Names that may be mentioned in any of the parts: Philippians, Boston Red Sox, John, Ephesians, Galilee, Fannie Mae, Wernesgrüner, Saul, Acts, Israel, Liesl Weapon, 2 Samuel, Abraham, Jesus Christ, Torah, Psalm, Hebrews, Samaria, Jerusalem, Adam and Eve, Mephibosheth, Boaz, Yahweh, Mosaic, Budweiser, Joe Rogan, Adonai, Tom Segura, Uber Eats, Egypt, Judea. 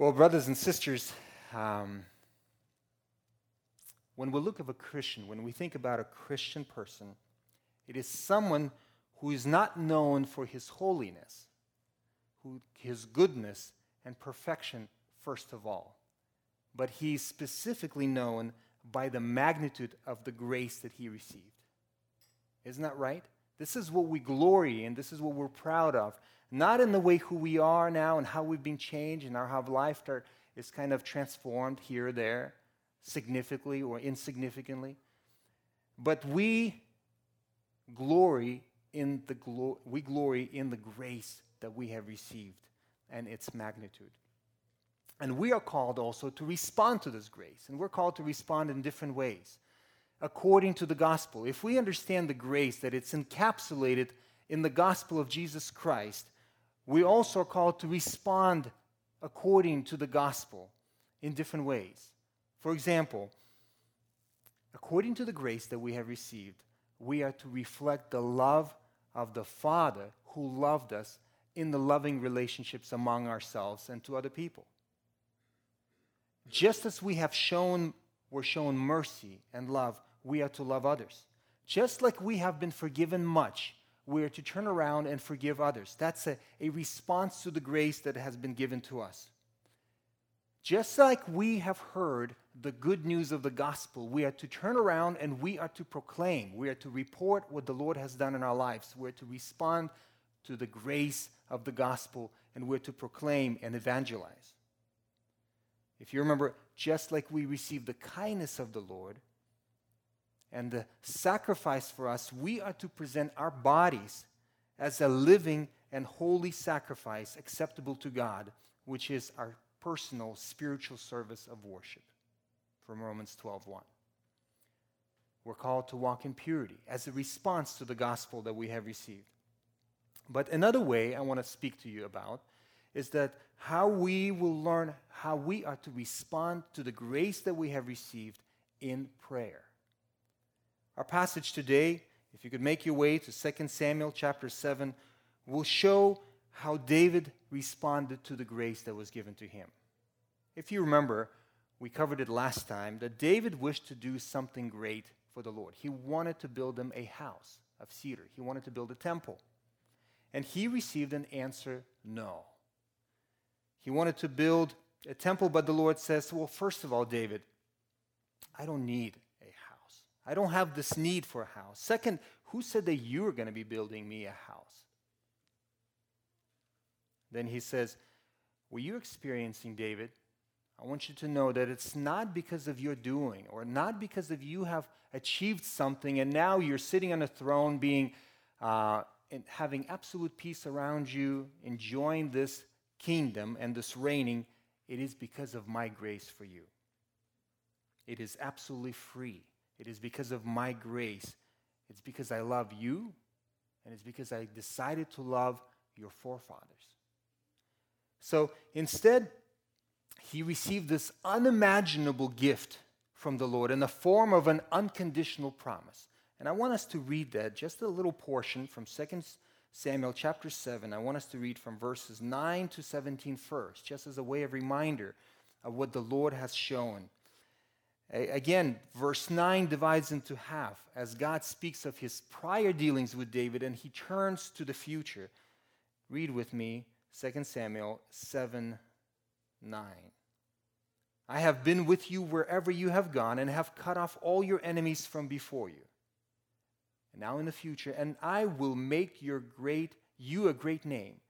Well, brothers and sisters, when we look at a Christian, when we think about a Christian person, it is someone who is not known for his holiness, his goodness and perfection, first of all, but he is specifically known by the magnitude of the grace that he received. Isn't that right? This is what we glory in. This is what we're proud of. Not in the way who we are now and how we've been changed and how life is kind of transformed here or there, significantly or insignificantly. But we glory in the grace that we have received and its magnitude. And we are called also to respond to this grace. And we're called to respond in different ways according to the gospel. If we understand the grace that it's encapsulated in the gospel of Jesus Christ, we also are called to respond according to the gospel in different ways. For example, according to the grace that we have received, we are to reflect the love of the Father who loved us in the loving relationships among ourselves and to other people. Just as we're shown mercy and love, we are to love others. Just like we have been forgiven much, we are to turn around and forgive others. That's a response to the grace that has been given to us. Just like we have heard the good news of the gospel, we are to turn around and we are to proclaim. We are to report what the Lord has done in our lives. We are to respond to the grace of the gospel, and we are to proclaim and evangelize. If you remember, just like we receive the kindness of the Lord and the sacrifice for us, we are to present our bodies as a living and holy sacrifice acceptable to God, which is our personal spiritual service of worship, from Romans 12:1. We're called to walk in purity as a response to the gospel that we have received. But another way I want to speak to you about is that how we will learn how we are to respond to the grace that we have received in prayer. Our passage today, if you could make your way to 2 Samuel chapter 7, will show how David responded to the grace that was given to him. If you remember, we covered it last time, that David wished to do something great for the Lord. He wanted to build him a house of cedar. He wanted to build a temple. And he received an answer, no. He wanted to build a temple, but the Lord says, well, first of all, David, I don't need a house. I don't have this need for a house. Second, who said that you are going to be building me a house? Then he says, what you're experiencing, David, I want you to know that it's not because of your doing or not because of you have achieved something and now you're sitting on a throne being and having absolute peace around you, enjoying this kingdom and this reigning. It is because of my grace for you. It is absolutely free. It is because of my grace. It's because I love you, and it's because I decided to love your forefathers. So instead, he received this unimaginable gift from the Lord in the form of an unconditional promise. And I want us to read that, just a little portion from 2 Samuel chapter 7. I want us to read from verses 9 to 17 first, just as a way of reminder of what the Lord has shown. Again, verse 9 divides into half as God speaks of his prior dealings with David and he turns to the future. Read with me 2 Samuel 7:9. I have been with you wherever you have gone and have cut off all your enemies from before you. And now in the future, and I will make you a great name,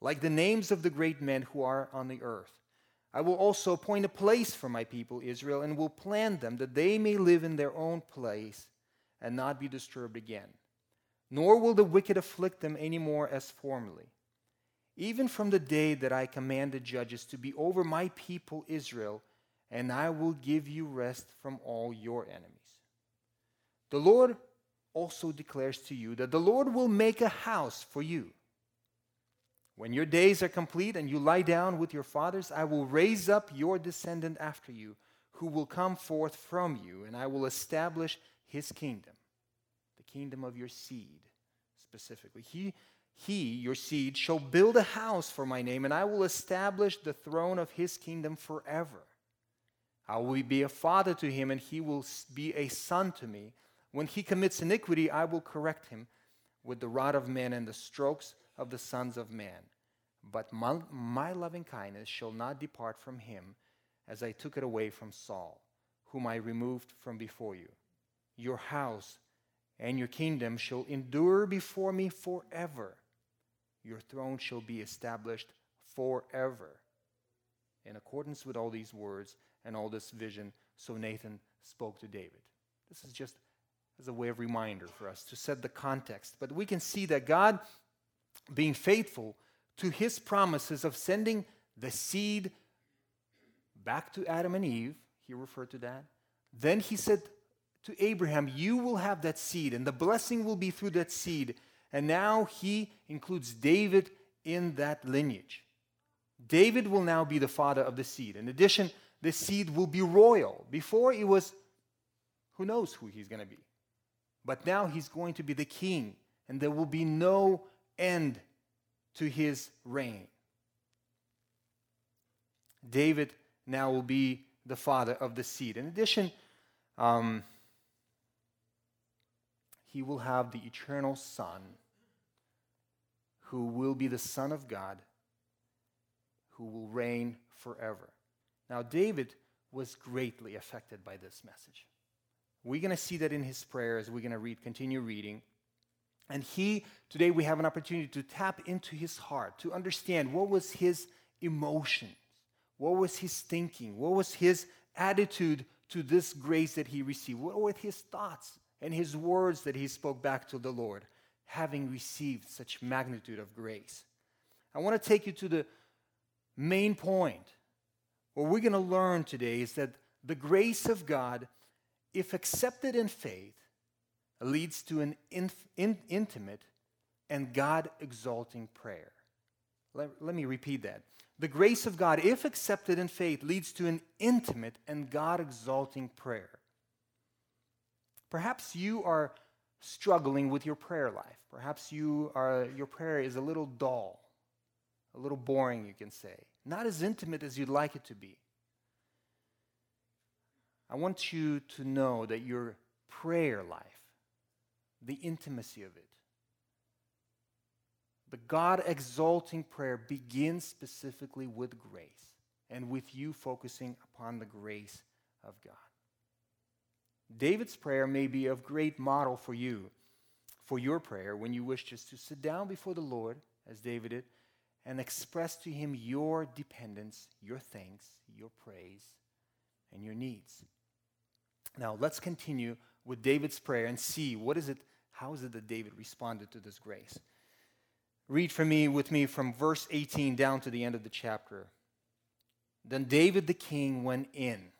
like the names of the great men who are on the earth. I will also appoint a place for my people Israel and will plant them that they may live in their own place and not be disturbed again. Nor will the wicked afflict them any more as formerly. Even from the day that I commanded judges to be over my people Israel, and I will give you rest from all your enemies. The Lord also declares to you that the Lord will make a house for you. When your days are complete and you lie down with your fathers, I will raise up your descendant after you, who will come forth from you, and I will establish his kingdom, the kingdom of your seed, specifically. He He, your seed, shall build a house for my name, and I will establish the throne of his kingdom forever. I will be a father to him, and he will be a son to me. When he commits iniquity, I will correct him with the rod of men and the strokes of the sons of man. But my loving kindness shall not depart from him, as I took it away from Saul, whom I removed from before you. Your house and your kingdom shall endure before me forever. Your throne shall be established forever. In accordance with all these words and all this vision, so Nathan spoke to David. This is just as a way of reminder for us to set the context. But we can see that God, being faithful to his promises of sending the seed back to Adam and Eve, he referred to that. Then he said to Abraham, you will have that seed, and the blessing will be through that seed. And now he includes David in that lineage. David will now be the father of the seed. In addition, the seed will be royal. Before it was, who knows who he's going to be. But now he's going to be the king, and there will be no end to his reign. David now will be the father of the seed. In addition, he will have the eternal Son, who will be the Son of God, who will reign forever. Now, David was greatly affected by this message. We're going to see that in his prayers. We're going to continue reading. And today we have an opportunity to tap into his heart, to understand what was his emotions, what was his thinking, what was his attitude to this grace that he received, what were his thoughts and his words that he spoke back to the Lord, having received such magnitude of grace. I want to take you to the main point. What we're going to learn today is that the grace of God, if accepted in faith, leads to an intimate and God-exalting prayer. Let me repeat that. The grace of God, if accepted in faith, leads to an intimate and God-exalting prayer. Perhaps you are struggling with your prayer life. Perhaps your prayer is a little dull, a little boring, you can say. Not as intimate as you'd like it to be. I want you to know that your prayer life, the intimacy of it, the God-exalting prayer begins specifically with grace and with you focusing upon the grace of God. David's prayer may be of great model for you, for your prayer, when you wish just to sit down before the Lord, as David did, and express to him your dependence, your thanks, your praise, and your needs. Now, let's continue with David's prayer and see how is it that David responded to this grace. Read with me from verse 18 down to the end of the chapter. Then David the king went into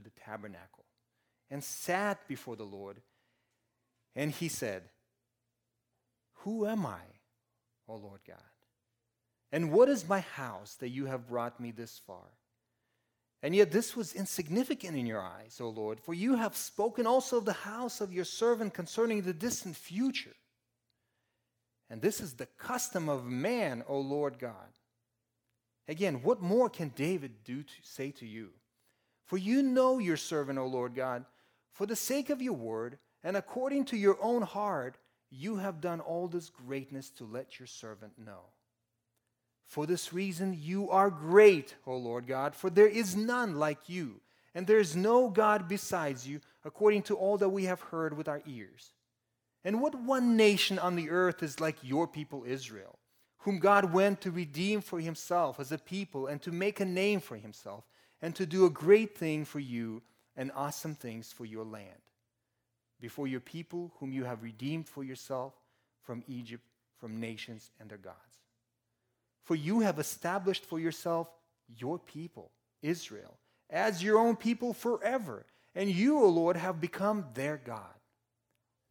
the tabernacle and sat before the Lord. And he said, who am I, O Lord God? And what is my house that you have brought me this far? And yet this was insignificant in your eyes, O Lord, for you have spoken also of the house of your servant concerning the distant future. And this is the custom of man, O Lord God. Again, what more can David say to you? For you know your servant, O Lord God, for the sake of your word, and according to your own heart, you have done all this greatness to let your servant know. For this reason you are great, O Lord God, for there is none like you, and there is no God besides you, according to all that we have heard with our ears. And what one nation on the earth is like your people Israel, whom God went to redeem for himself as a people, and to make a name for himself, and to do a great thing for you and awesome things for your land, before your people whom you have redeemed for yourself from Egypt, from nations and their gods. For you have established for yourself your people, Israel, as your own people forever, and you, O Lord, have become their God.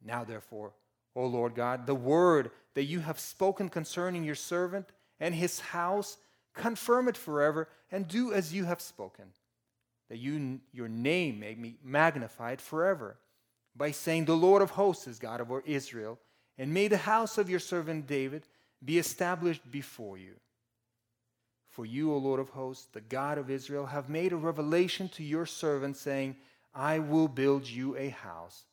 Now therefore, O Lord God, the word that you have spoken concerning your servant and his house, confirm it forever, and do as you have spoken, that your name may be magnified forever, by saying, the Lord of hosts is God over Israel, and may the house of your servant David be established before you. For you, O Lord of hosts, the God of Israel, have made a revelation to your servant, saying, I will build you a house.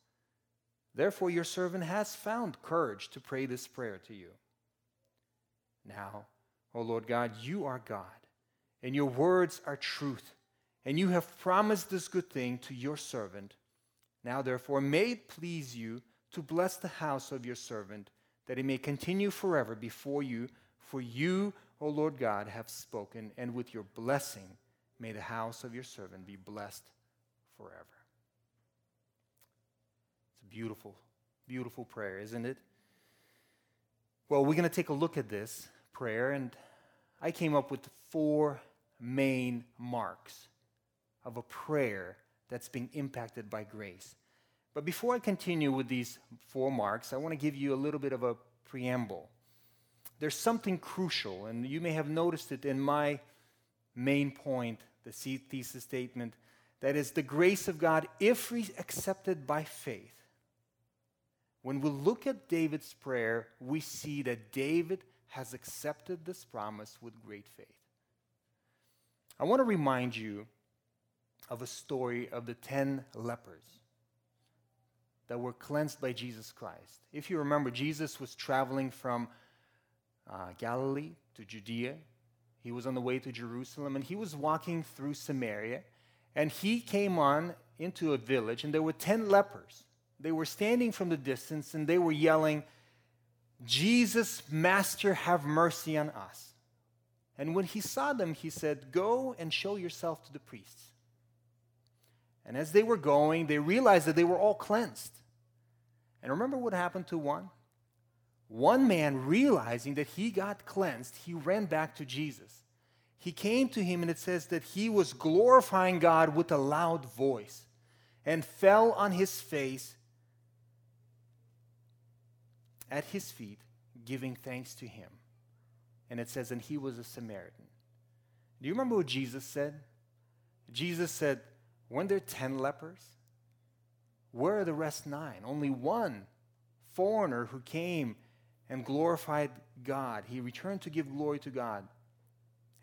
Therefore your servant has found courage to pray this prayer to you. Now, O Lord God, you are God, and your words are truth, and you have promised this good thing to your servant. Now, therefore, may it please you to bless the house of your servant, that it may continue forever before you. For you, O Lord God, have spoken, and with your blessing may the house of your servant be blessed forever. It's a beautiful, beautiful prayer, isn't it? Well, we're going to take a look at this prayer, and I came up with 4 main marks of a prayer that's being impacted by grace. But before I continue with these 4 marks, I want to give you a little bit of a preamble. There's something crucial, and you may have noticed it in my main point, the thesis statement, that is the grace of God, if accepted by faith. When we look at David's prayer, we see that David has accepted this promise with great faith. I want to remind you of a story of the 10 lepers that were cleansed by Jesus Christ. If you remember, Jesus was traveling from Galilee to Judea. He was on the way to Jerusalem, and he was walking through Samaria, and he came on into a village, and there were 10 lepers. They were standing from the distance, and they were yelling, Jesus, Master, have mercy on us. And when he saw them, he said, go and show yourself to the priests. And as they were going, they realized that they were all cleansed. And remember what happened to one? One man, realizing that he got cleansed, he ran back to Jesus. He came to him, and it says that he was glorifying God with a loud voice and fell on his face at his feet, giving thanks to him. And it says, and he was a Samaritan. Do you remember what Jesus said? Jesus said, weren't there 10 lepers? Where are the rest 9? Only one foreigner who came and glorified God. He returned to give glory to God.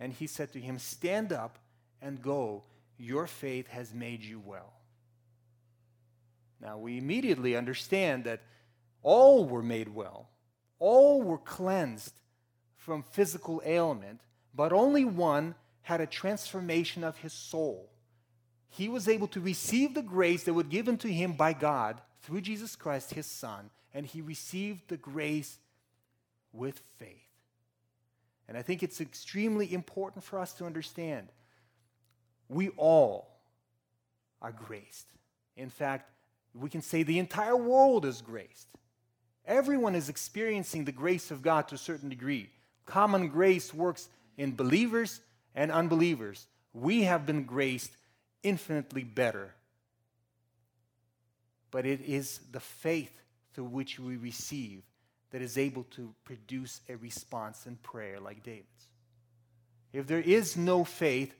And he said to him, stand up and go. Your faith has made you well. Now, we immediately understand that all were made well. All were cleansed from physical ailment, but only one had a transformation of his soul. He was able to receive the grace that was given to him by God through Jesus Christ, his Son, and he received the grace with faith. And I think it's extremely important for us to understand we all are graced. In fact, we can say the entire world is graced. Everyone is experiencing the grace of God to a certain degree. Common grace works in believers and unbelievers. We have been graced infinitely better. But it is the faith through which we receive that is able to produce a response in prayer like David's. If there is no faith,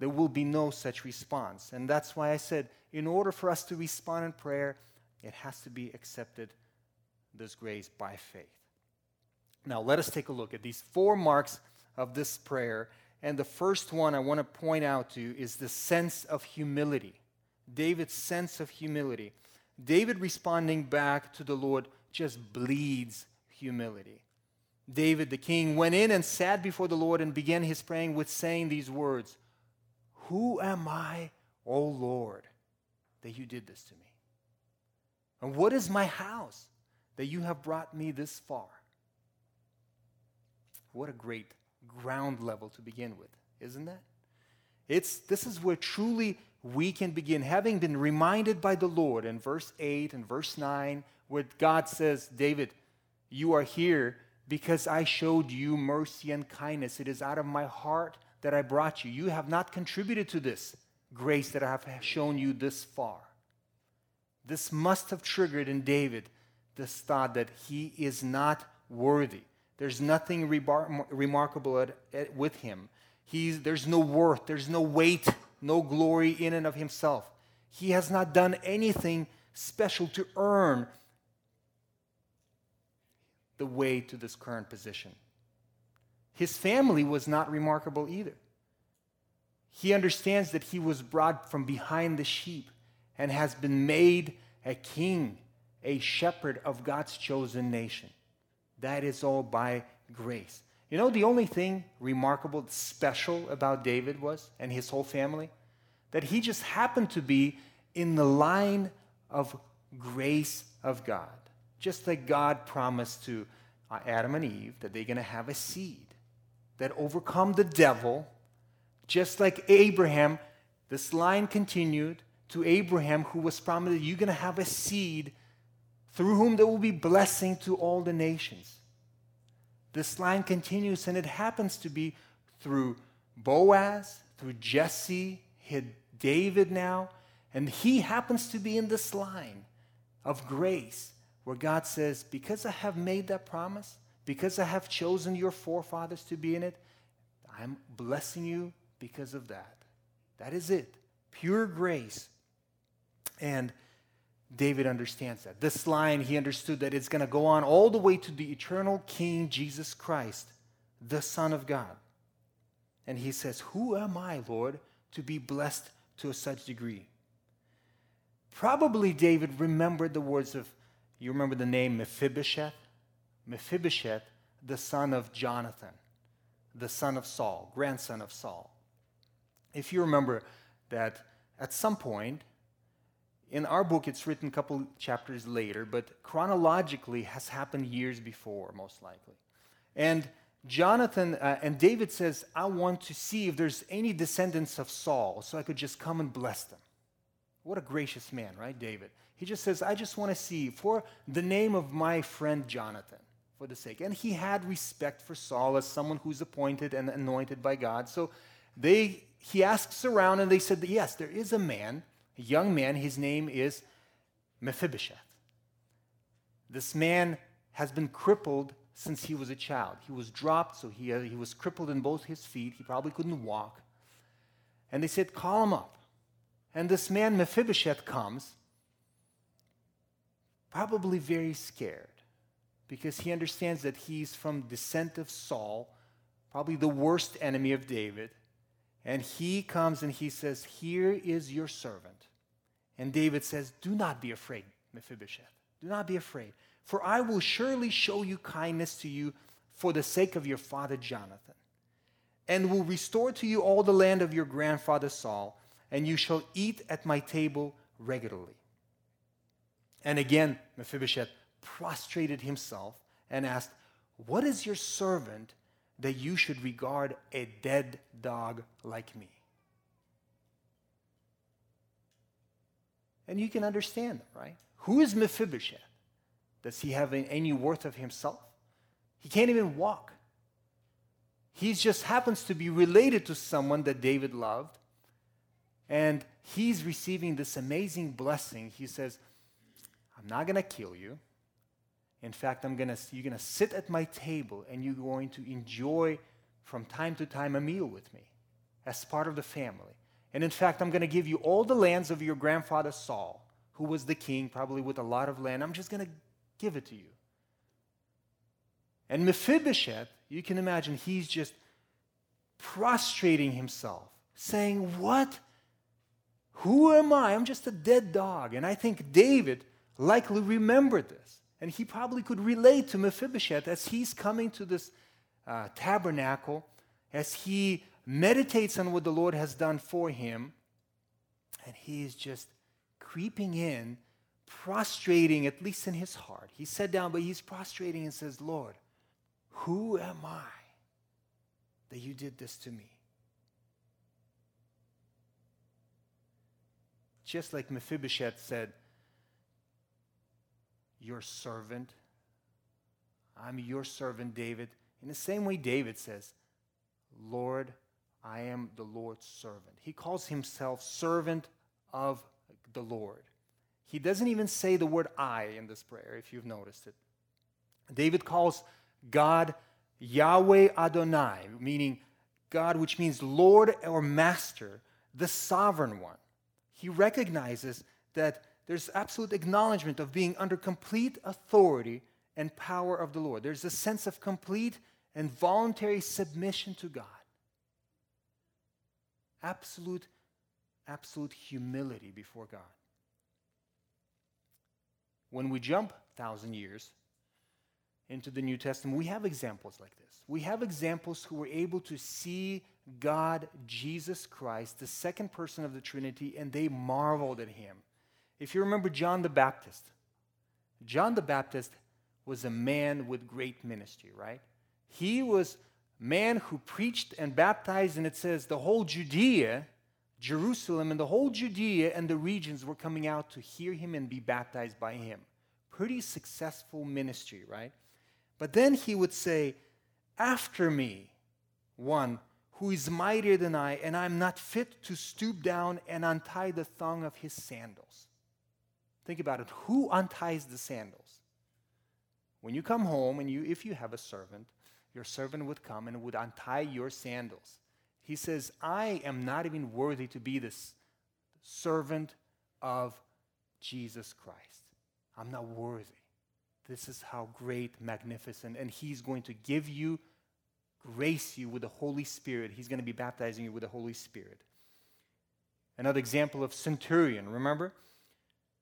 there will be no such response. And that's why I said, in order for us to respond in prayer, it has to be accepted, this grace, by faith. Now, let us take a look at these 4 marks of this prayer. And the first one I want to point out to you is the sense of humility. David's sense of humility. David responding back to the Lord just bleeds humility. David, the king, went in and sat before the Lord and began his praying with saying these words, who am I, O Lord, that you did this to me? And what is my house that you have brought me this far? What a great ground level to begin with, isn't that? This is where truly we can begin, having been reminded by the Lord in verse 8 and verse 9, where God says, David, you are here because I showed you mercy and kindness. It is out of my heart that I brought you. You have not contributed to this grace that I have shown you this far. This must have triggered in David this thought that he is not worthy. There's nothing remarkable with him. There's no worth, there's no weight, no glory in and of himself. He has not done anything special to earn the way to this current position. His family was not remarkable either. He understands that he was brought from behind the sheep and has been made a king, a shepherd of God's chosen nation. That is all by grace. You know, the only thing remarkable, special about David was, and his whole family, that he just happened to be in the line of grace of God. Just like God promised to Adam and Eve that they're going to have a seed that overcome the devil, just like Abraham, this line continued to Abraham, who was promised that you're going to have a seed through whom there will be blessing to all the nations. This line continues, and it happens to be through Boaz, through Jesse, David now, and he happens to be in this line of grace where God says, because I have made that promise, because I have chosen your forefathers to be in it, I'm blessing you because of that. That is it, pure grace. And David understands that. This line, he understood that it's going to go on all the way to the eternal King, Jesus Christ, the Son of God. And he says, who am I, Lord, to be blessed to such degree? Probably David remembered the words of, you remember the name Mephibosheth? Mephibosheth, the son of Jonathan, the son of Saul, grandson of Saul. If you remember that at some point, in our book, it's written a couple chapters later, but chronologically has happened years before, most likely. And Jonathan and David says, I want to see if there's any descendants of Saul so I could just come and bless them. What a gracious man, right, David? He just says, I just want to see for the name of my friend Jonathan, for the sake. And he had respect for Saul as someone who's appointed and anointed by God. So he asks around, and they said, yes, there is a man, a young man, his name is Mephibosheth. This man has been crippled since he was a child. He was dropped, so he was crippled in both his feet. He probably couldn't walk. And they said, call him up. And this man, Mephibosheth, comes, probably very scared, because he understands that he's from descent of Saul, probably the worst enemy of David. And he comes and he says, here is your servant. And David says, do not be afraid, Mephibosheth. Do not be afraid. For I will surely show you kindness to you for the sake of your father Jonathan, and will restore to you all the land of your grandfather Saul, and you shall eat at my table regularly. And again, Mephibosheth prostrated himself and asked, what is your servant that you should regard a dead dog like me? And you can understand them, right? Who is Mephibosheth? Does he have any worth of himself? He can't even walk. He just happens to be related to someone that David loved, and he's receiving this amazing blessing. He says, I'm not going to kill you. In fact, you're going to sit at my table, and you're going to enjoy from time to time a meal with me as part of the family. And in fact, I'm going to give you all the lands of your grandfather Saul, who was the king, probably with a lot of land. I'm just going to give it to you. And Mephibosheth, you can imagine, he's just prostrating himself, saying, what? Who am I? I'm just a dead dog. And I think David likely remembered this. And he probably could relate to Mephibosheth as he's coming to this tabernacle, as he meditates on what the Lord has done for him, and he is just creeping in, prostrating, at least in his heart. He sat down, but he's prostrating and says, Lord, who am I that you did this to me? Just like Mephibosheth said, your servant. I'm your servant, David. In the same way David says, Lord, I am the Lord's servant. He calls himself servant of the Lord. He doesn't even say the word I in this prayer, if you've noticed it. David calls God Yahweh Adonai, meaning God, which means Lord or Master, the Sovereign One. He recognizes that there's absolute acknowledgement of being under complete authority and power of the Lord. There's a sense of complete and voluntary submission to God. Absolute humility before God. When we jump 1,000 years into the New Testament, we have examples like this. We have examples who were able to see God, Jesus Christ, the second person of the Trinity, and they marveled at him. If you remember John the Baptist was a man with great ministry, right? He was a man who preached and baptized, and it says the whole Judea, Jerusalem, and the whole Judea and the regions were coming out to hear him and be baptized by him. Pretty successful ministry, right? But then he would say, "After me, one who is mightier than I, and I'm not fit to stoop down and untie the thong of his sandals." Think about it. Who unties the sandals? When you come home, and if you have a servant, your servant would come and would untie your sandals. He says, "I am not even worthy to be this servant of Jesus Christ. I'm not worthy." This is how great, magnificent, and he's going to grace you with the Holy Spirit. He's going to be baptizing you with the Holy Spirit. Another example of centurion, remember?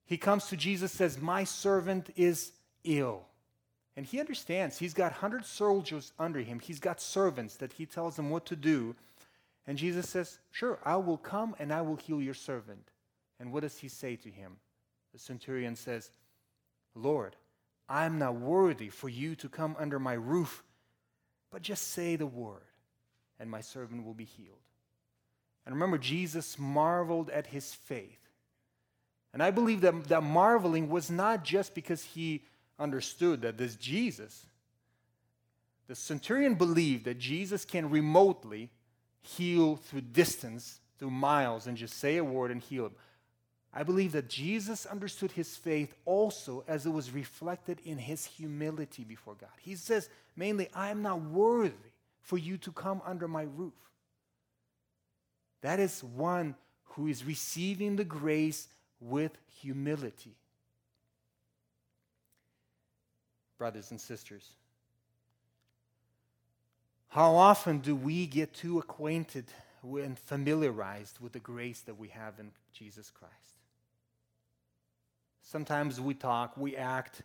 He comes to Jesus, says, "My servant is ill." And he understands. He's got 100 soldiers under him. He's got servants that he tells them what to do. And Jesus says, "Sure, I will come and I will heal your servant." And what does he say to him? The centurion says, "Lord, I'm not worthy for you to come under my roof, but just say the word, and my servant will be healed." And remember, Jesus marveled at his faith. And I believe that that marveling was not just because he understood that this Jesus, the centurion believed that Jesus can remotely heal through distance, through miles, and just say a word and heal him. I believe that Jesus understood his faith also as it was reflected in his humility before God. He says mainly, "I am not worthy for you to come under my roof." That is one who is receiving the grace with humility. Brothers and sisters, how often do we get too acquainted and familiarized with the grace that we have in Jesus Christ? Sometimes we talk, we act,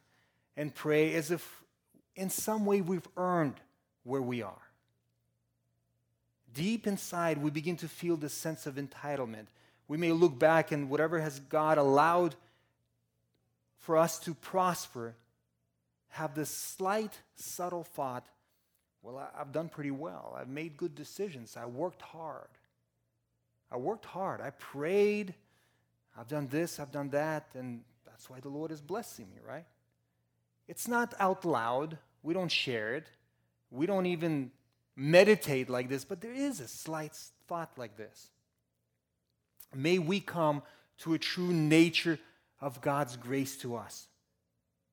and pray as if in some way we've earned where we are. Deep inside, we begin to feel this sense of entitlement. We may look back and whatever has God allowed for us to prosper, have this slight, subtle thought, "Well, I've done pretty well. I've made good decisions. I worked hard. I prayed. I've done this, I've done that, and that's why the Lord is blessing me," right? It's not out loud. We don't share it. We don't even meditate like this, but there is a slight thought like this. May we come to a true nature of God's grace to us,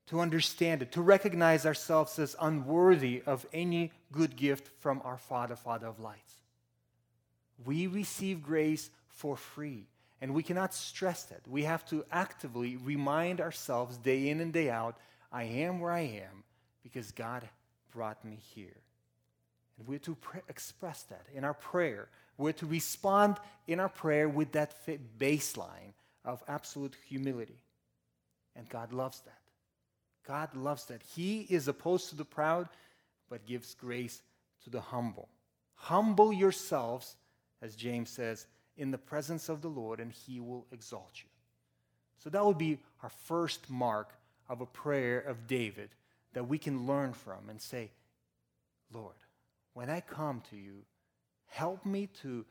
to understand it, to recognize ourselves as unworthy of any good gift from our Father of lights. We receive grace for free. And we cannot stress that. We have to actively remind ourselves day in and day out, I am where I am because God brought me here. And we're to express that in our prayer. We're to respond in our prayer with that baseline of absolute humility. And God loves that. God loves that. He is opposed to the proud, but gives grace to the humble. Humble yourselves, as James says, in the presence of the Lord, and he will exalt you. So that would be our first mark of a prayer of David that we can learn from and say, "Lord, when I come to you, help me to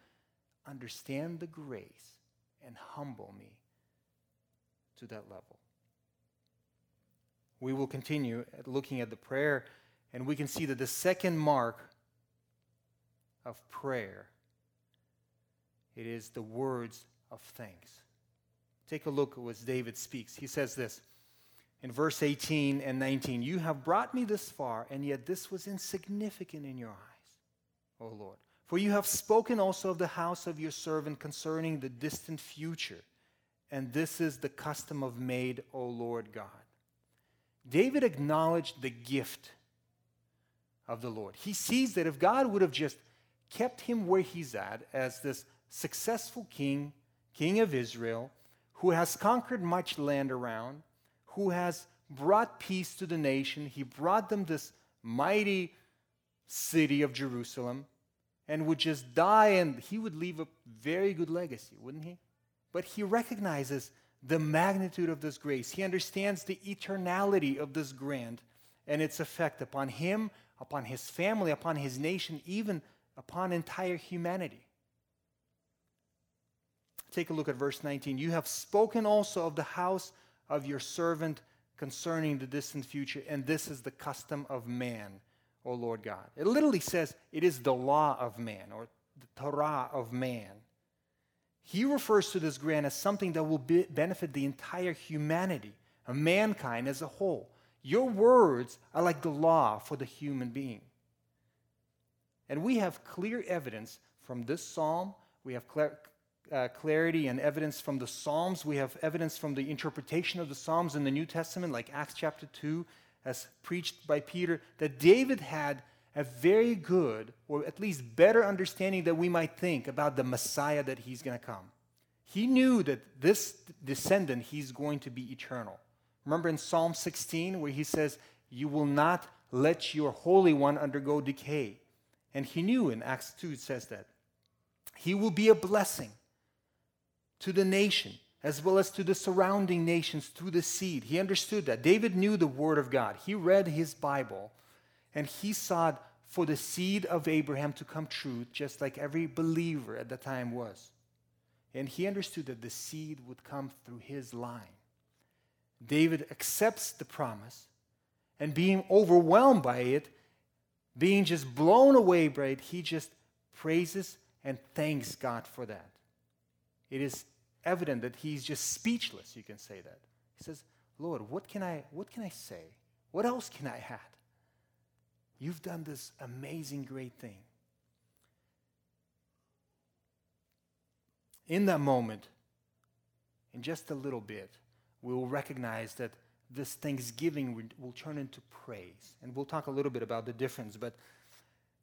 understand the grace and humble me to that level." We will continue looking at the prayer, and we can see that the second mark of prayer, it is the words of thanks. Take a look at what David speaks. He says this in verse 18 and 19, "You have brought me this far, and yet this was insignificant in your eyes, O Lord. For you have spoken also of the house of your servant concerning the distant future, and this is the custom of made, O Lord God. David acknowledged the gift of the Lord. He sees that if God would have just kept him where he's at as this successful king, king of Israel, who has conquered much land around, who has brought peace to the nation, he brought them this mighty city of Jerusalem, and would just die, and he would leave a very good legacy, wouldn't he? But he recognizes the magnitude of this grace. He understands the eternality of this grant and its effect upon him, upon his family, upon his nation, even upon entire humanity. Take a look at verse 19. You have spoken also of the house of your servant concerning the distant future, and this is the custom of man, O Lord God. It literally says it is the law of man, or the Torah of man. He refers to this grant as something that will benefit the entire humanity, mankind as a whole. Your words are like the law for the human being. And we have clear evidence from this psalm. We have clarity and evidence from the Psalms. We have evidence from the interpretation of the Psalms in the New Testament, like Acts chapter 2, as preached by Peter, that David had a very good, or at least better understanding than we might think about the Messiah that he's going to come. He knew that this descendant, he's going to be eternal. Remember in Psalm 16 where he says, you will not let your Holy One undergo decay. And he knew in Acts 2 it says that. He will be a blessing to the nation, as well as to the surrounding nations through the seed. He understood that. David knew the Word of God. He read his Bible, and he sought for the seed of Abraham to come true, just like every believer at the time was. And he understood that the seed would come through his line. David accepts the promise, and being overwhelmed by it, being just blown away by it, he just praises and thanks God for that. It is evident that he's just speechless, you can say that. He says, Lord, what can I say? What else can I add? You've done this amazing, great thing. In that moment, in just a little bit, we will recognize that this thanksgiving will turn into praise. And we'll talk a little bit about the difference. But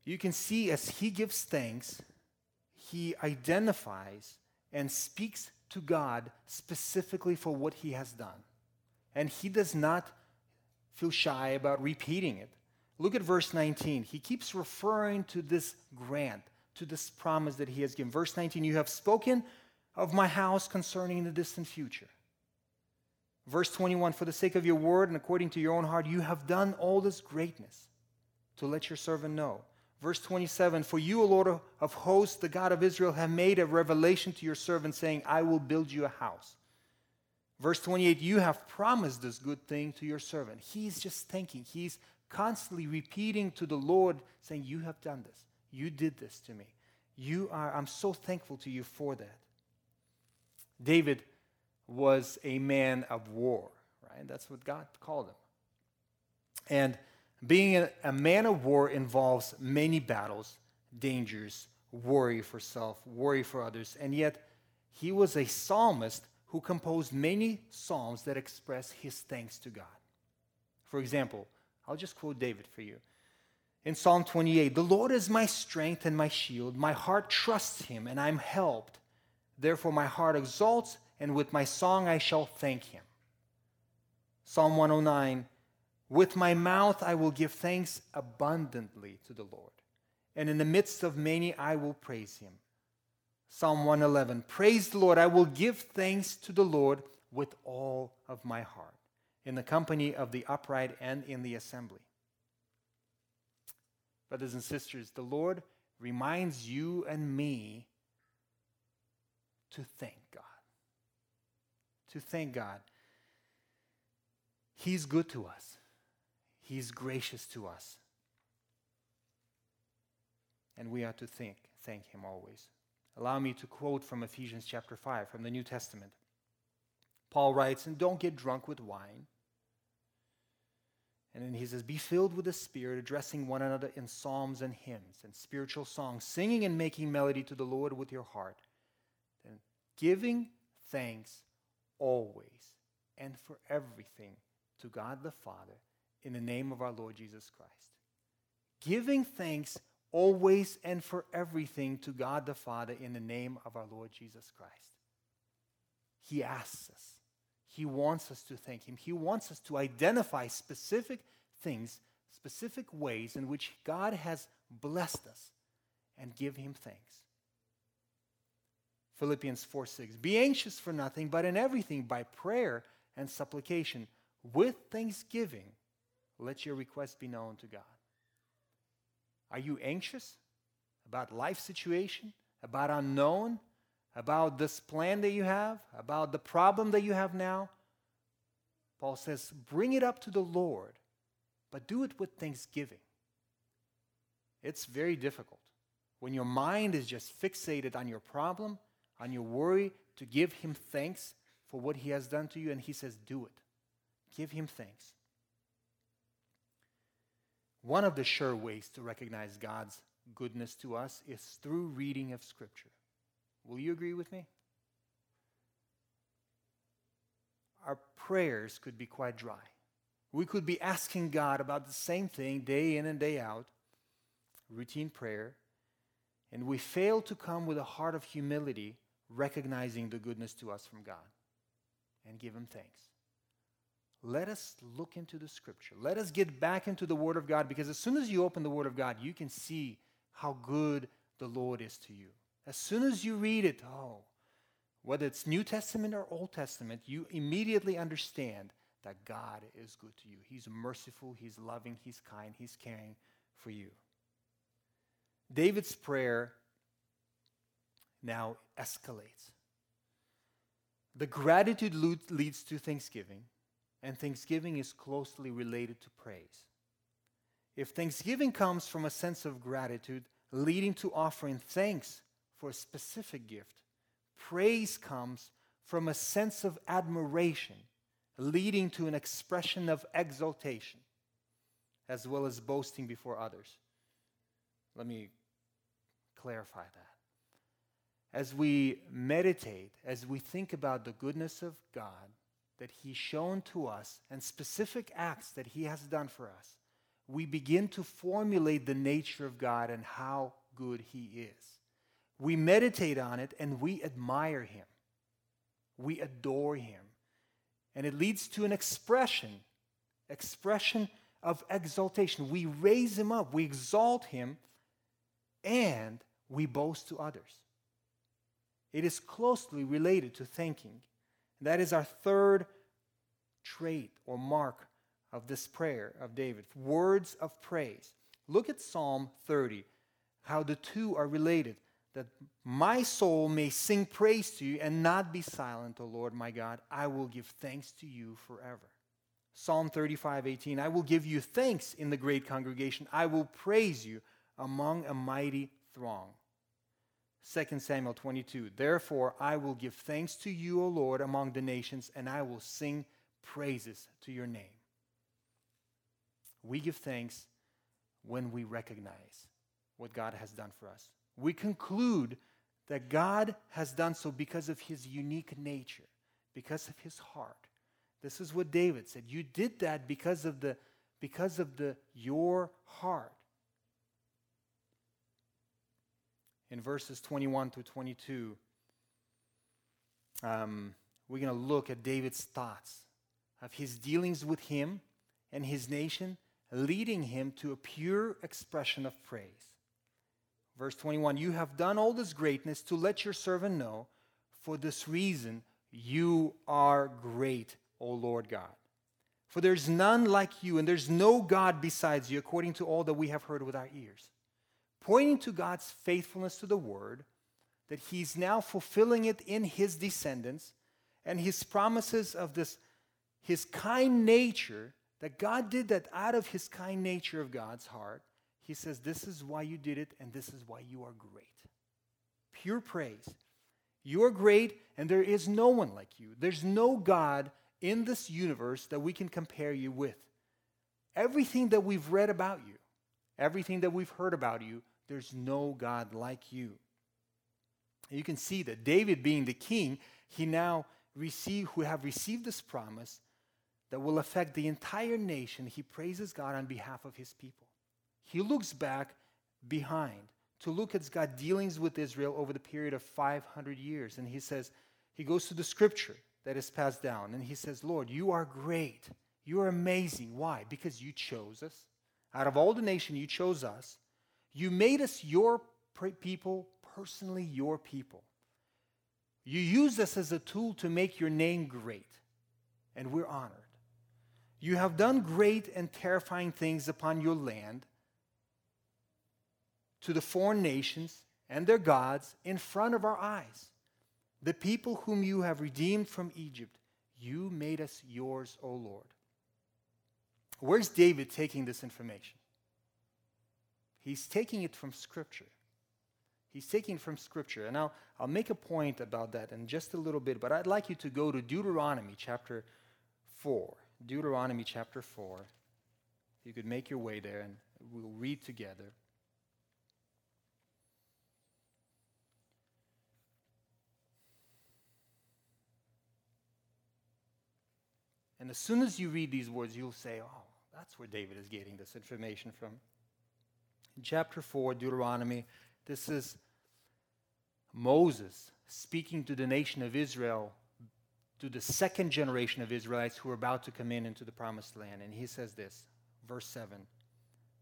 you can see as he gives thanks, he identifies and speaks to God specifically for what he has done. And he does not feel shy about repeating it. Look at verse 19. He keeps referring to this grant, to this promise that he has given. Verse 19, you have spoken of my house concerning the distant future. Verse 21, for the sake of your word and according to your own heart, you have done all this greatness to let your servant know. Verse 27, for you, O Lord of hosts, the God of Israel, have made a revelation to your servant, saying, I will build you a house. Verse 28, you have promised this good thing to your servant. He's just thanking. He's constantly repeating to the Lord, saying, you have done this. You did this to me. I'm so thankful to you for that. David was a man of war, right? That's what God called him. And being a man of war involves many battles, dangers, worry for self, worry for others, and yet he was a psalmist who composed many psalms that express his thanks to God. For example, I'll just quote David for you. In Psalm 28, the Lord is my strength and my shield. My heart trusts him, and I'm helped. Therefore my heart exalts, and with my song I shall thank him. Psalm 109, with my mouth I will give thanks abundantly to the Lord, and in the midst of many I will praise him. Psalm 111, praise the Lord, I will give thanks to the Lord with all of my heart, in the company of the upright and in the assembly. Brothers and sisters, the Lord reminds you and me to thank God. To thank God. He's good to us. He's gracious to us. And we are to thank him always. Allow me to quote from Ephesians chapter 5 from the New Testament. Paul writes, and don't get drunk with wine. And then he says, be filled with the Spirit, addressing one another in psalms and hymns and spiritual songs, singing and making melody to the Lord with your heart, and giving thanks always and for everything to God the Father in the name of our Lord Jesus Christ. Giving thanks always and for everything to God the Father in the name of our Lord Jesus Christ. He asks us. He wants us to thank him. He wants us to identify specific things, specific ways in which God has blessed us and give him thanks. Philippians 4:6, be anxious for nothing, but in everything by prayer and supplication, with thanksgiving, let your requests be known to God. Are you anxious about life situation, about unknown, about this plan that you have, about the problem that you have now? Paul says, bring it up to the Lord, but do it with thanksgiving. It's very difficult when your mind is just fixated on your problem, on your worry, to give him thanks for what he has done to you, and he says, do it. Give him thanks. One of the sure ways to recognize God's goodness to us is through reading of Scripture. Will you agree with me? Our prayers could be quite dry. We could be asking God about the same thing day in and day out, routine prayer, and we fail to come with a heart of humility, recognizing the goodness to us from God, and give him thanks. Let us look into the Scripture. Let us get back into the Word of God, because as soon as you open the Word of God, you can see how good the Lord is to you. As soon as you read it, whether it's New Testament or Old Testament, you immediately understand that God is good to you. He's merciful, he's loving, he's kind, he's caring for you. David's prayer now escalates. The gratitude leads to thanksgiving, and thanksgiving is closely related to praise. If thanksgiving comes from a sense of gratitude, leading to offering thanks for a specific gift, praise comes from a sense of admiration, leading to an expression of exaltation, as well as boasting before others. Let me clarify that. As we meditate, as we think about the goodness of God that He's shown to us and specific acts that He has done for us, we begin to formulate the nature of God and how good He is. We meditate on it and we admire Him. We adore Him. And it leads to an expression of exaltation. We raise Him up, we exalt Him, and we boast to others. It is closely related to thanking. That is our third trait or mark of this prayer of David, words of praise. Look at Psalm 30, how the two are related, that my soul may sing praise to you and not be silent, O Lord my God. I will give thanks to you forever. Psalm 35:18, I will give you thanks in the great congregation. I will praise you among a mighty throng. 2 Samuel 22, therefore I will give thanks to you, O Lord, among the nations, and I will sing praises to your name. We give thanks when we recognize what God has done for us. We conclude that God has done so because of his unique nature, because of his heart. This is what David said. You did that because of your heart. In verses 21 through 22, we're going to look at David's thoughts of his dealings with him and his nation, leading him to a pure expression of praise. Verse 21, you have done all this greatness to let your servant know. For this reason, you are great, O Lord God. For there's none like you, and there's no God besides you, according to all that we have heard with our ears. Pointing to God's faithfulness to the word, that he's now fulfilling it in his descendants, and his promises of this, his kind nature, that God did that out of his kind nature of God's heart. He says, this is why you did it, and this is why you are great. Pure praise. You are great, and there is no one like you. There's no God in this universe that we can compare you with. Everything that we've read about you, everything that we've heard about you, there's no God like you. And you can see that David being the king, he now have received this promise that will affect the entire nation, he praises God on behalf of his people. He looks back behind to look at God's dealings with Israel over the period of 500 years. And he says, he goes to the scripture that is passed down, and he says, Lord, you are great. You are amazing. Why? Because you chose us. Out of all the nation, you chose us. You made us your people, personally your people. You used us as a tool to make your name great, and we're honored. You have done great and terrifying things upon your land to the foreign nations and their gods in front of our eyes. The people whom you have redeemed from Egypt, you made us yours, O Lord. Where's David taking this information? He's taking it from Scripture. He's taking it from Scripture. And I'll make a point about that in just a little bit, but I'd like you to go to Deuteronomy chapter 4. Deuteronomy chapter 4. You could make your way there, and we'll read together. And as soon as you read these words, you'll say, oh, that's where David is getting this information from. In chapter 4, Deuteronomy, this is Moses speaking to the nation of Israel, to the second generation of Israelites who are about to come in into the promised land. And he says this, verse 7,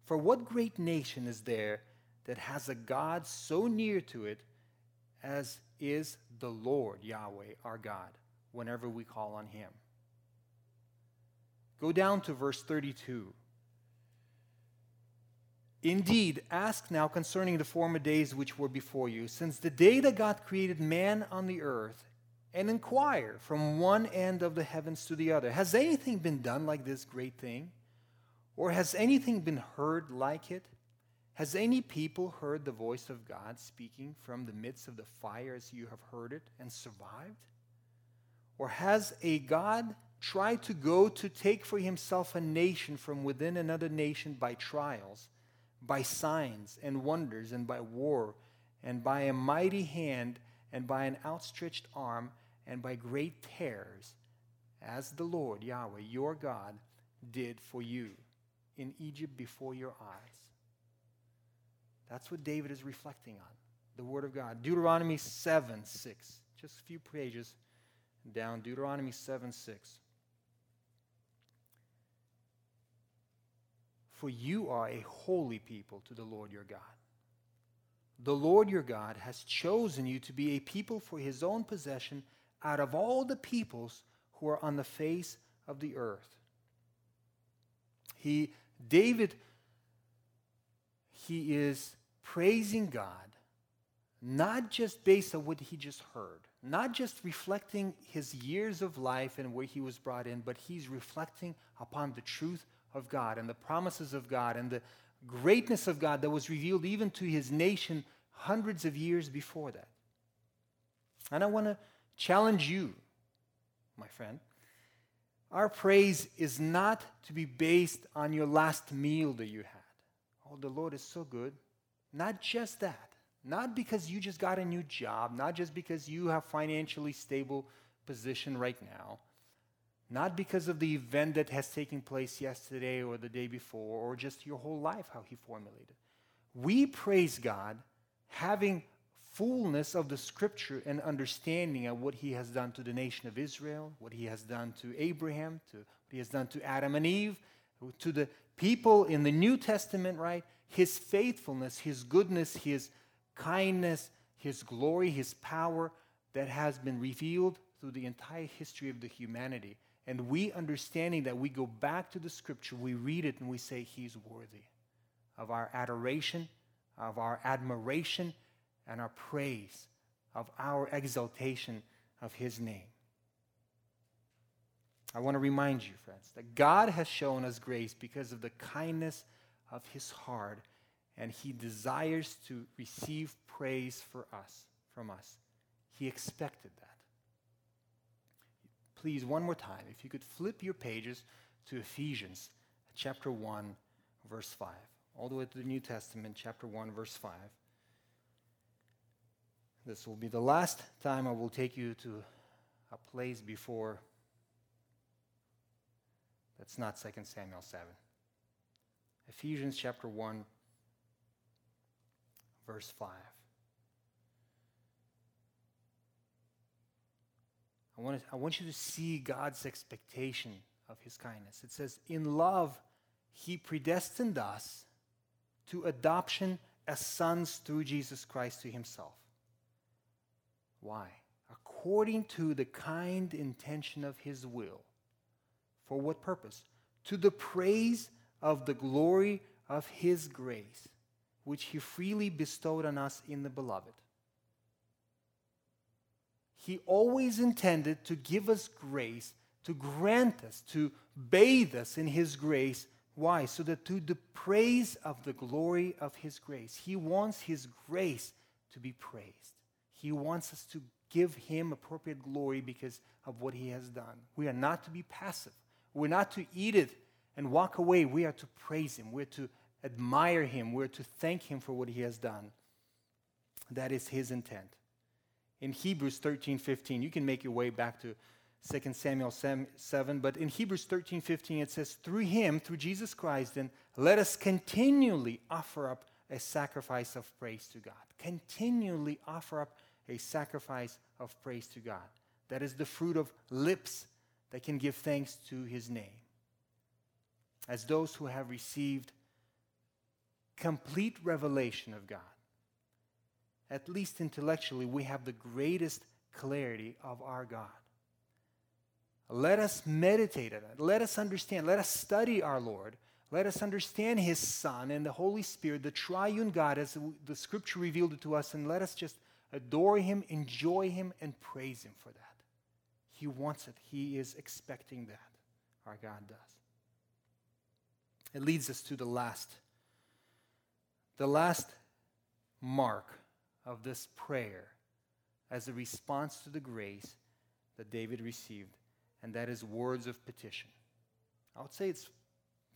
"For what great nation is there that has a God so near to it as is the Lord Yahweh our God, whenever we call on him?" Go down to verse 32. "Indeed, ask now concerning the former days which were before you, since the day that God created man on the earth, and inquire from one end of the heavens to the other. Has anything been done like this great thing? Or has anything been heard like it? Has any people heard the voice of God speaking from the midst of the fire as you have heard it and survived? Or has a God tried to go to take for himself a nation from within another nation by trials, by signs and wonders, and by war, and by a mighty hand, and by an outstretched arm, and by great terrors, as the Lord Yahweh your God did for you in Egypt before your eyes?" That's what David is reflecting on, the word of God. Deuteronomy 7:6, just a few pages down. Deuteronomy 7:6. "For you are a holy people to the Lord your God. The Lord your God has chosen you to be a people for his own possession out of all the peoples who are on the face of the earth." David is praising God, not just based on what he just heard, not just reflecting his years of life and where he was brought in, but he's reflecting upon the truth of God and the promises of God and the greatness of God that was revealed even to his nation hundreds of years before that. And I want to challenge you, my friend. Our praise is not to be based on your last meal that you had. Oh, the Lord is so good. Not just that. Not because you just got a new job, not just because you have financially stable position right now, not because of the event that has taken place yesterday or the day before, or just your whole life, how he formulated. We praise God having fullness of the scripture and understanding of what he has done to the nation of Israel, what he has done to Abraham, to what he has done to Adam and Eve, to the people in the New Testament, right? His faithfulness, his goodness, his kindness, his glory, his power that has been revealed through the entire history of the humanity. And we, understanding that, we go back to the scripture, we read it, and we say he's worthy of our adoration, of our admiration, and our praise, of our exaltation of his name. I want to remind you, friends, that God has shown us grace because of the kindness of his heart, and he desires to receive praise for us, from us. He expected that. Please, one more time, if you could flip your pages to Ephesians chapter 1, verse 5, all the way to the New Testament, chapter 1, verse 5. This will be the last time I will take you to a place before It's not 2 Samuel 7. Ephesians chapter 1, verse 5. I want you to see God's expectation of his kindness. It says, in love, he predestined us to adoption as sons through Jesus Christ to himself. Why? According to the kind intention of his will. For what purpose? To the praise of the glory of his grace, which he freely bestowed on us in the beloved. He always intended to give us grace, to grant us, to bathe us in his grace. Why? So that to the praise of the glory of his grace. He wants his grace to be praised. He wants us to give him appropriate glory because of what he has done. We are not to be passive. We're not to eat it and walk away. We are to praise him. We're to admire him. We're to thank him for what he has done. That is his intent. In Hebrews 13:15, you can make your way back to 2 Samuel 7, but in Hebrews 13:15 it says, through him, through Jesus Christ, then let us continually offer up a sacrifice of praise to God. Continually offer up a sacrifice of praise to God. That is the fruit of lips that can give thanks to his name. As those who have received complete revelation of God, at least intellectually, we have the greatest clarity of our God. Let us meditate on it. Let us understand. Let us study our Lord. Let us understand his Son and the Holy Spirit, the triune God, as the Scripture revealed it to us, and let us just adore him, enjoy him, and praise him for that. He wants it. He is expecting that. Our God does. It leads us to the last mark of this prayer as a response to the grace that David received. And that is words of petition. I would say it's,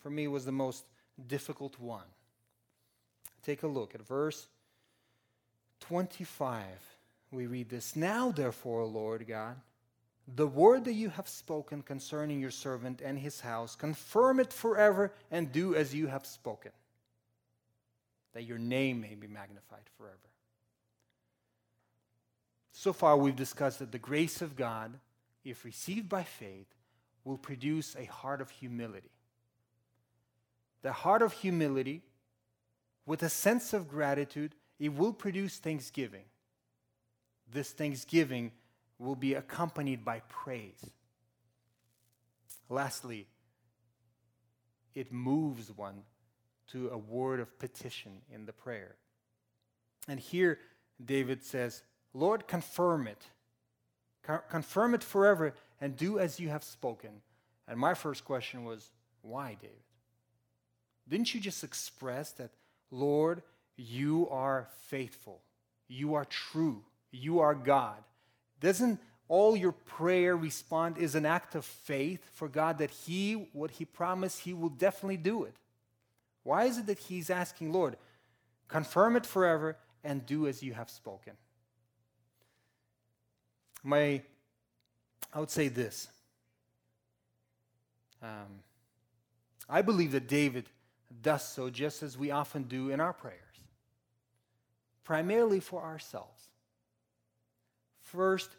for me, was the most difficult one. Take a look at verse 25. We read this. Now, therefore, O Lord God, the word that you have spoken concerning your servant and his house, confirm it forever and do as you have spoken, that your name may be magnified forever. So far, we've discussed that the grace of God, if received by faith, will produce a heart of humility. The heart of humility, with a sense of gratitude, it will produce thanksgiving. This thanksgiving will be accompanied by praise. Lastly, it moves one to a word of petition in the prayer. And here David says, Lord, confirm it. Confirm it forever and do as you have spoken. And my first question was, why, David? Didn't you just express that, Lord, you are faithful, you are true, you are God? Doesn't all your prayer respond is an act of faith for God that what he promised, he will definitely do it? Why is it that he's asking, Lord, confirm it forever and do as you have spoken? I would say this. I believe that David does so just as we often do in our prayers, primarily for ourselves. First,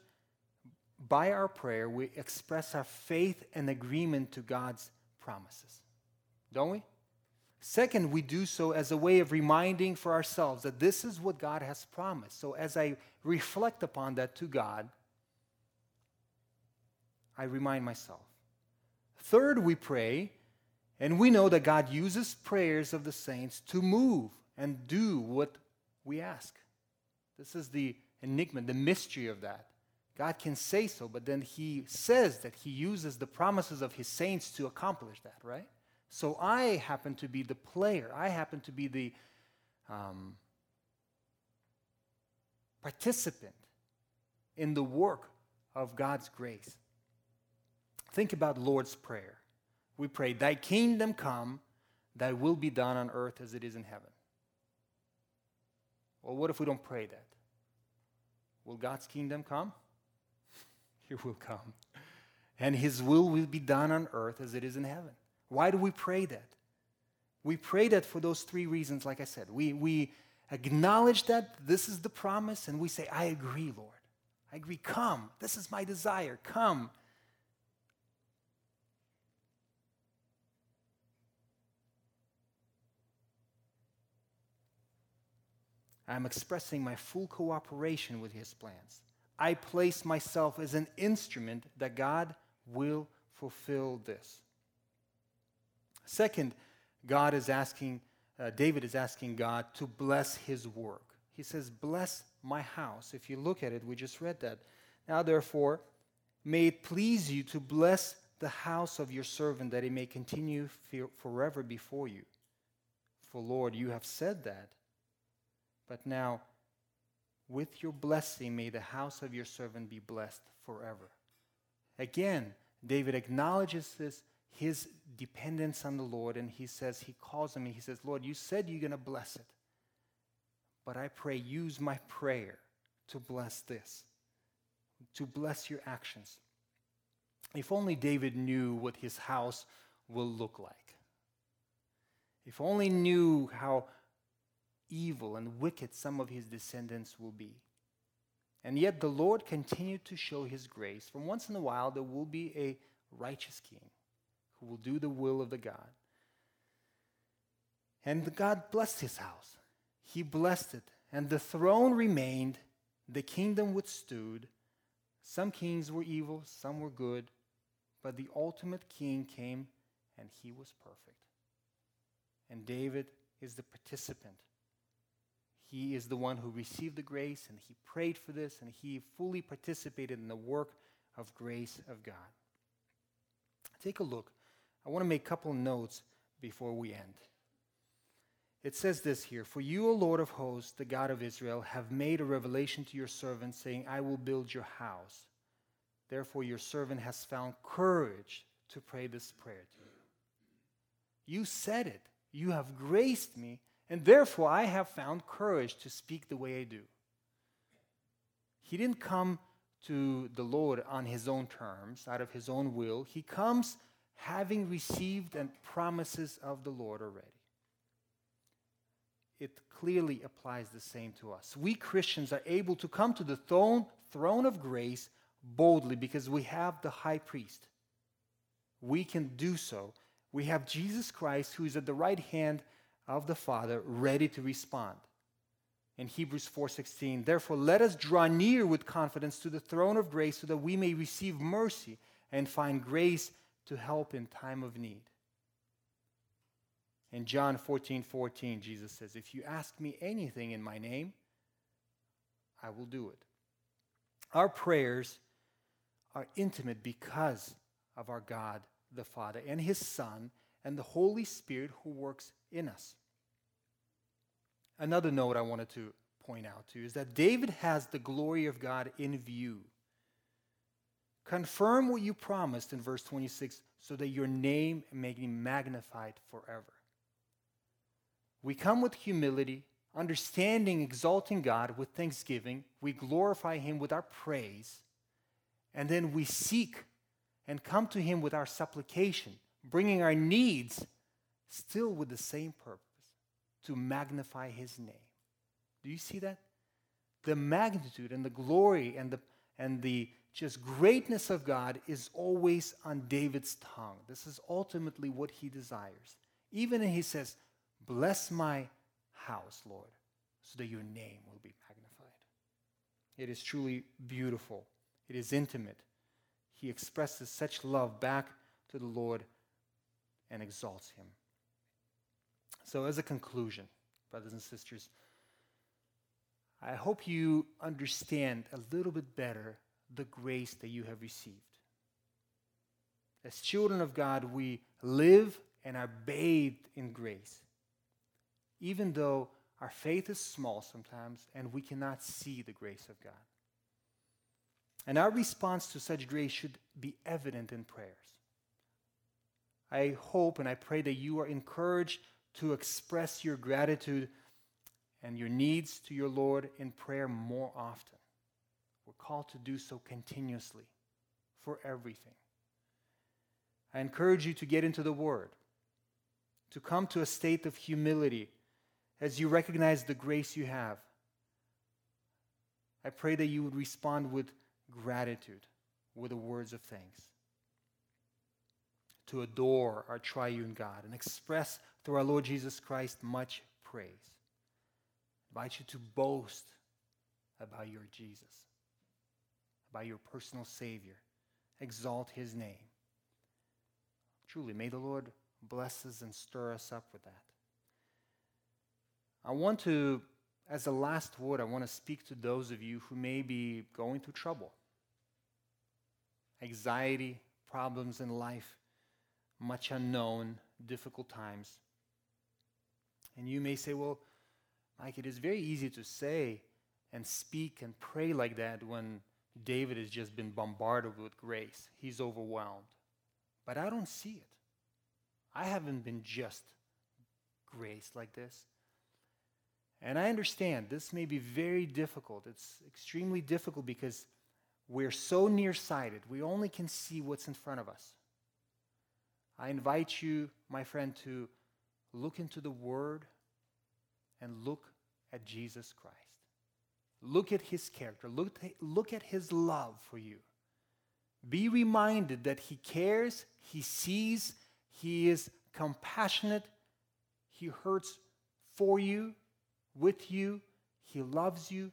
by our prayer, we express our faith and agreement to God's promises, don't we? Second, we do so as a way of reminding for ourselves that this is what God has promised. So as I reflect upon that to God, I remind myself. Third, we pray, and we know that God uses prayers of the saints to move and do what we ask. This is the enigma, the mystery of that. God can say so, but then he says that he uses the promises of his saints to accomplish that, right? So I happen to be the player. I happen to be the participant in the work of God's grace. Think about Lord's Prayer. We pray, thy kingdom come, thy will be done on earth as it is in heaven. Well, what if we don't pray that? Will God's kingdom come? He will come. And his will be done on earth as it is in heaven. Why do we pray that? We pray that for those three reasons, like I said. We acknowledge that this is the promise, and we say, I agree, Lord. I agree. Come. This is my desire. Come. I'm expressing my full cooperation with his plans. I place myself as an instrument that God will fulfill this. Second, David is asking God to bless his work. He says, bless my house. If you look at it, we just read that. Now, therefore, may it please you to bless the house of your servant, that it may continue forever before you. For, Lord, you have said that. But now, with your blessing, may the house of your servant be blessed forever. Again, David acknowledges this, his dependence on the Lord, and he calls him, he says, Lord, you said you're going to bless it. But I pray, use my prayer to bless this, to bless your actions. If only David knew what his house will look like. If only knew how evil and wicked some of his descendants will be. And yet the Lord continued to show his grace. From once in a while, there will be a righteous king who will do the will of the God. And God blessed his house. He blessed it, and the throne remained. The kingdom withstood. Some kings were evil, some were good, but the ultimate king came, and he was perfect. And David is the participant. He is the one who received the grace, and he prayed for this, and he fully participated in the work of grace of God. Take a look. I want to make a couple notes before we end. It says this here, for you, O Lord of hosts, the God of Israel, have made a revelation to your servant, saying, I will build your house. Therefore, your servant has found courage to pray this prayer to you. You said it. You have graced me. And therefore, I have found courage to speak the way I do. He didn't come to the Lord on his own terms, out of his own will. He comes having received and promises of the Lord already. It clearly applies the same to us. We Christians are able to come to the throne of grace boldly because we have the high priest. We can do so. We have Jesus Christ, who is at the right hand of the Father, ready to respond. In Hebrews 4:16, therefore let us draw near with confidence to the throne of grace so that we may receive mercy and find grace to help in time of need. In John 14:14, Jesus says, if you ask me anything in my name, I will do it. Our prayers are intimate because of our God the Father and his Son and the Holy Spirit who works in us. Another note I wanted to point out to you is that David has the glory of God in view. Confirm what you promised in verse 26 so that your name may be magnified forever. We come with humility, understanding, exalting God with thanksgiving. We glorify him with our praise. And then we seek and come to him with our supplication, bringing our needs still with the same purpose, to magnify his name. Do you see that? The magnitude and the glory and the just greatness of God is always on David's tongue. This is ultimately what he desires. Even he says, bless my house, Lord, so that your name will be magnified. It is truly beautiful. It is intimate. He expresses such love back to the Lord and exalts him. So as a conclusion, brothers and sisters, I hope you understand a little bit better the grace that you have received. As children of God, we live and are bathed in grace, even though our faith is small sometimes and we cannot see the grace of God. And our response to such grace should be evident in prayers. I hope and I pray that you are encouraged to express your gratitude and your needs to your Lord in prayer more often. We're called to do so continuously for everything. I encourage you to get into the Word, to come to a state of humility as you recognize the grace you have. I pray that you would respond with gratitude, with the words of thanks, to adore our triune God and express through our Lord Jesus Christ much praise. I invite you to boast about your Jesus, about your personal Savior. Exalt his name. Truly, may the Lord bless us and stir us up with that. I want to, as a last word, I want to speak to those of you who may be going through trouble, anxiety, problems in life, much unknown, difficult times. And you may say, well, Mike, it is very easy to say and speak and pray like that when David has just been bombarded with grace. He's overwhelmed. But I don't see it. I haven't been just graced like this. And I understand this may be very difficult. It's extremely difficult because we're so nearsighted. We only can see what's in front of us. I invite you, my friend, to look into the Word and look at Jesus Christ. Look at his character. Look at his love for you. Be reminded that he cares, he sees, he is compassionate, he hurts for you, with you, he loves you.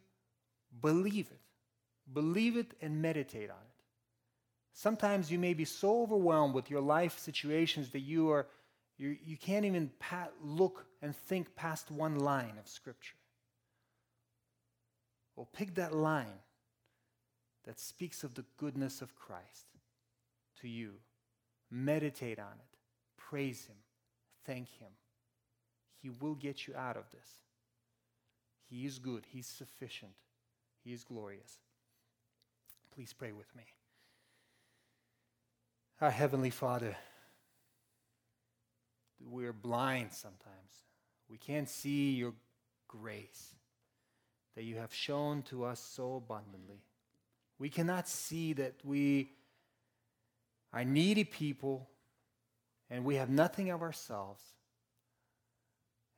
Believe it. Believe it and meditate on it. Sometimes you may be so overwhelmed with your life situations that you can't even look and think past one line of Scripture. Well, pick that line that speaks of the goodness of Christ to you. Meditate on it. Praise him. Thank him. He will get you out of this. He is good. He's sufficient. He is glorious. Please pray with me. Our Heavenly Father, we are blind sometimes. We can't see your grace that you have shown to us so abundantly. We cannot see that we are needy people and we have nothing of ourselves.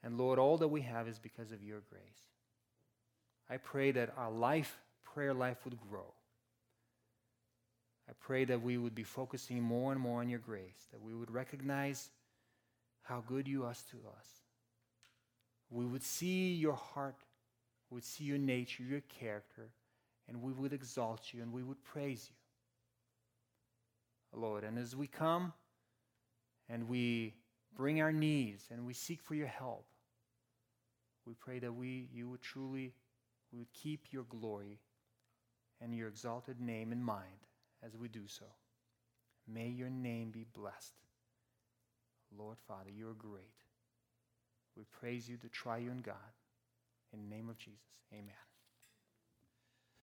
And Lord, all that we have is because of your grace. I pray that our life, prayer life, would grow. I pray that we would be focusing more and more on your grace, that we would recognize how good you are to us. We would see your heart, we would see your nature, your character, and we would exalt you and we would praise you, Lord. And as we come and we bring our needs and we seek for your help, we pray that you would keep your glory and your exalted name in mind as we do so. May your name be blessed. Lord, Father, you are great. We praise you, the triune God. In the name of Jesus, amen.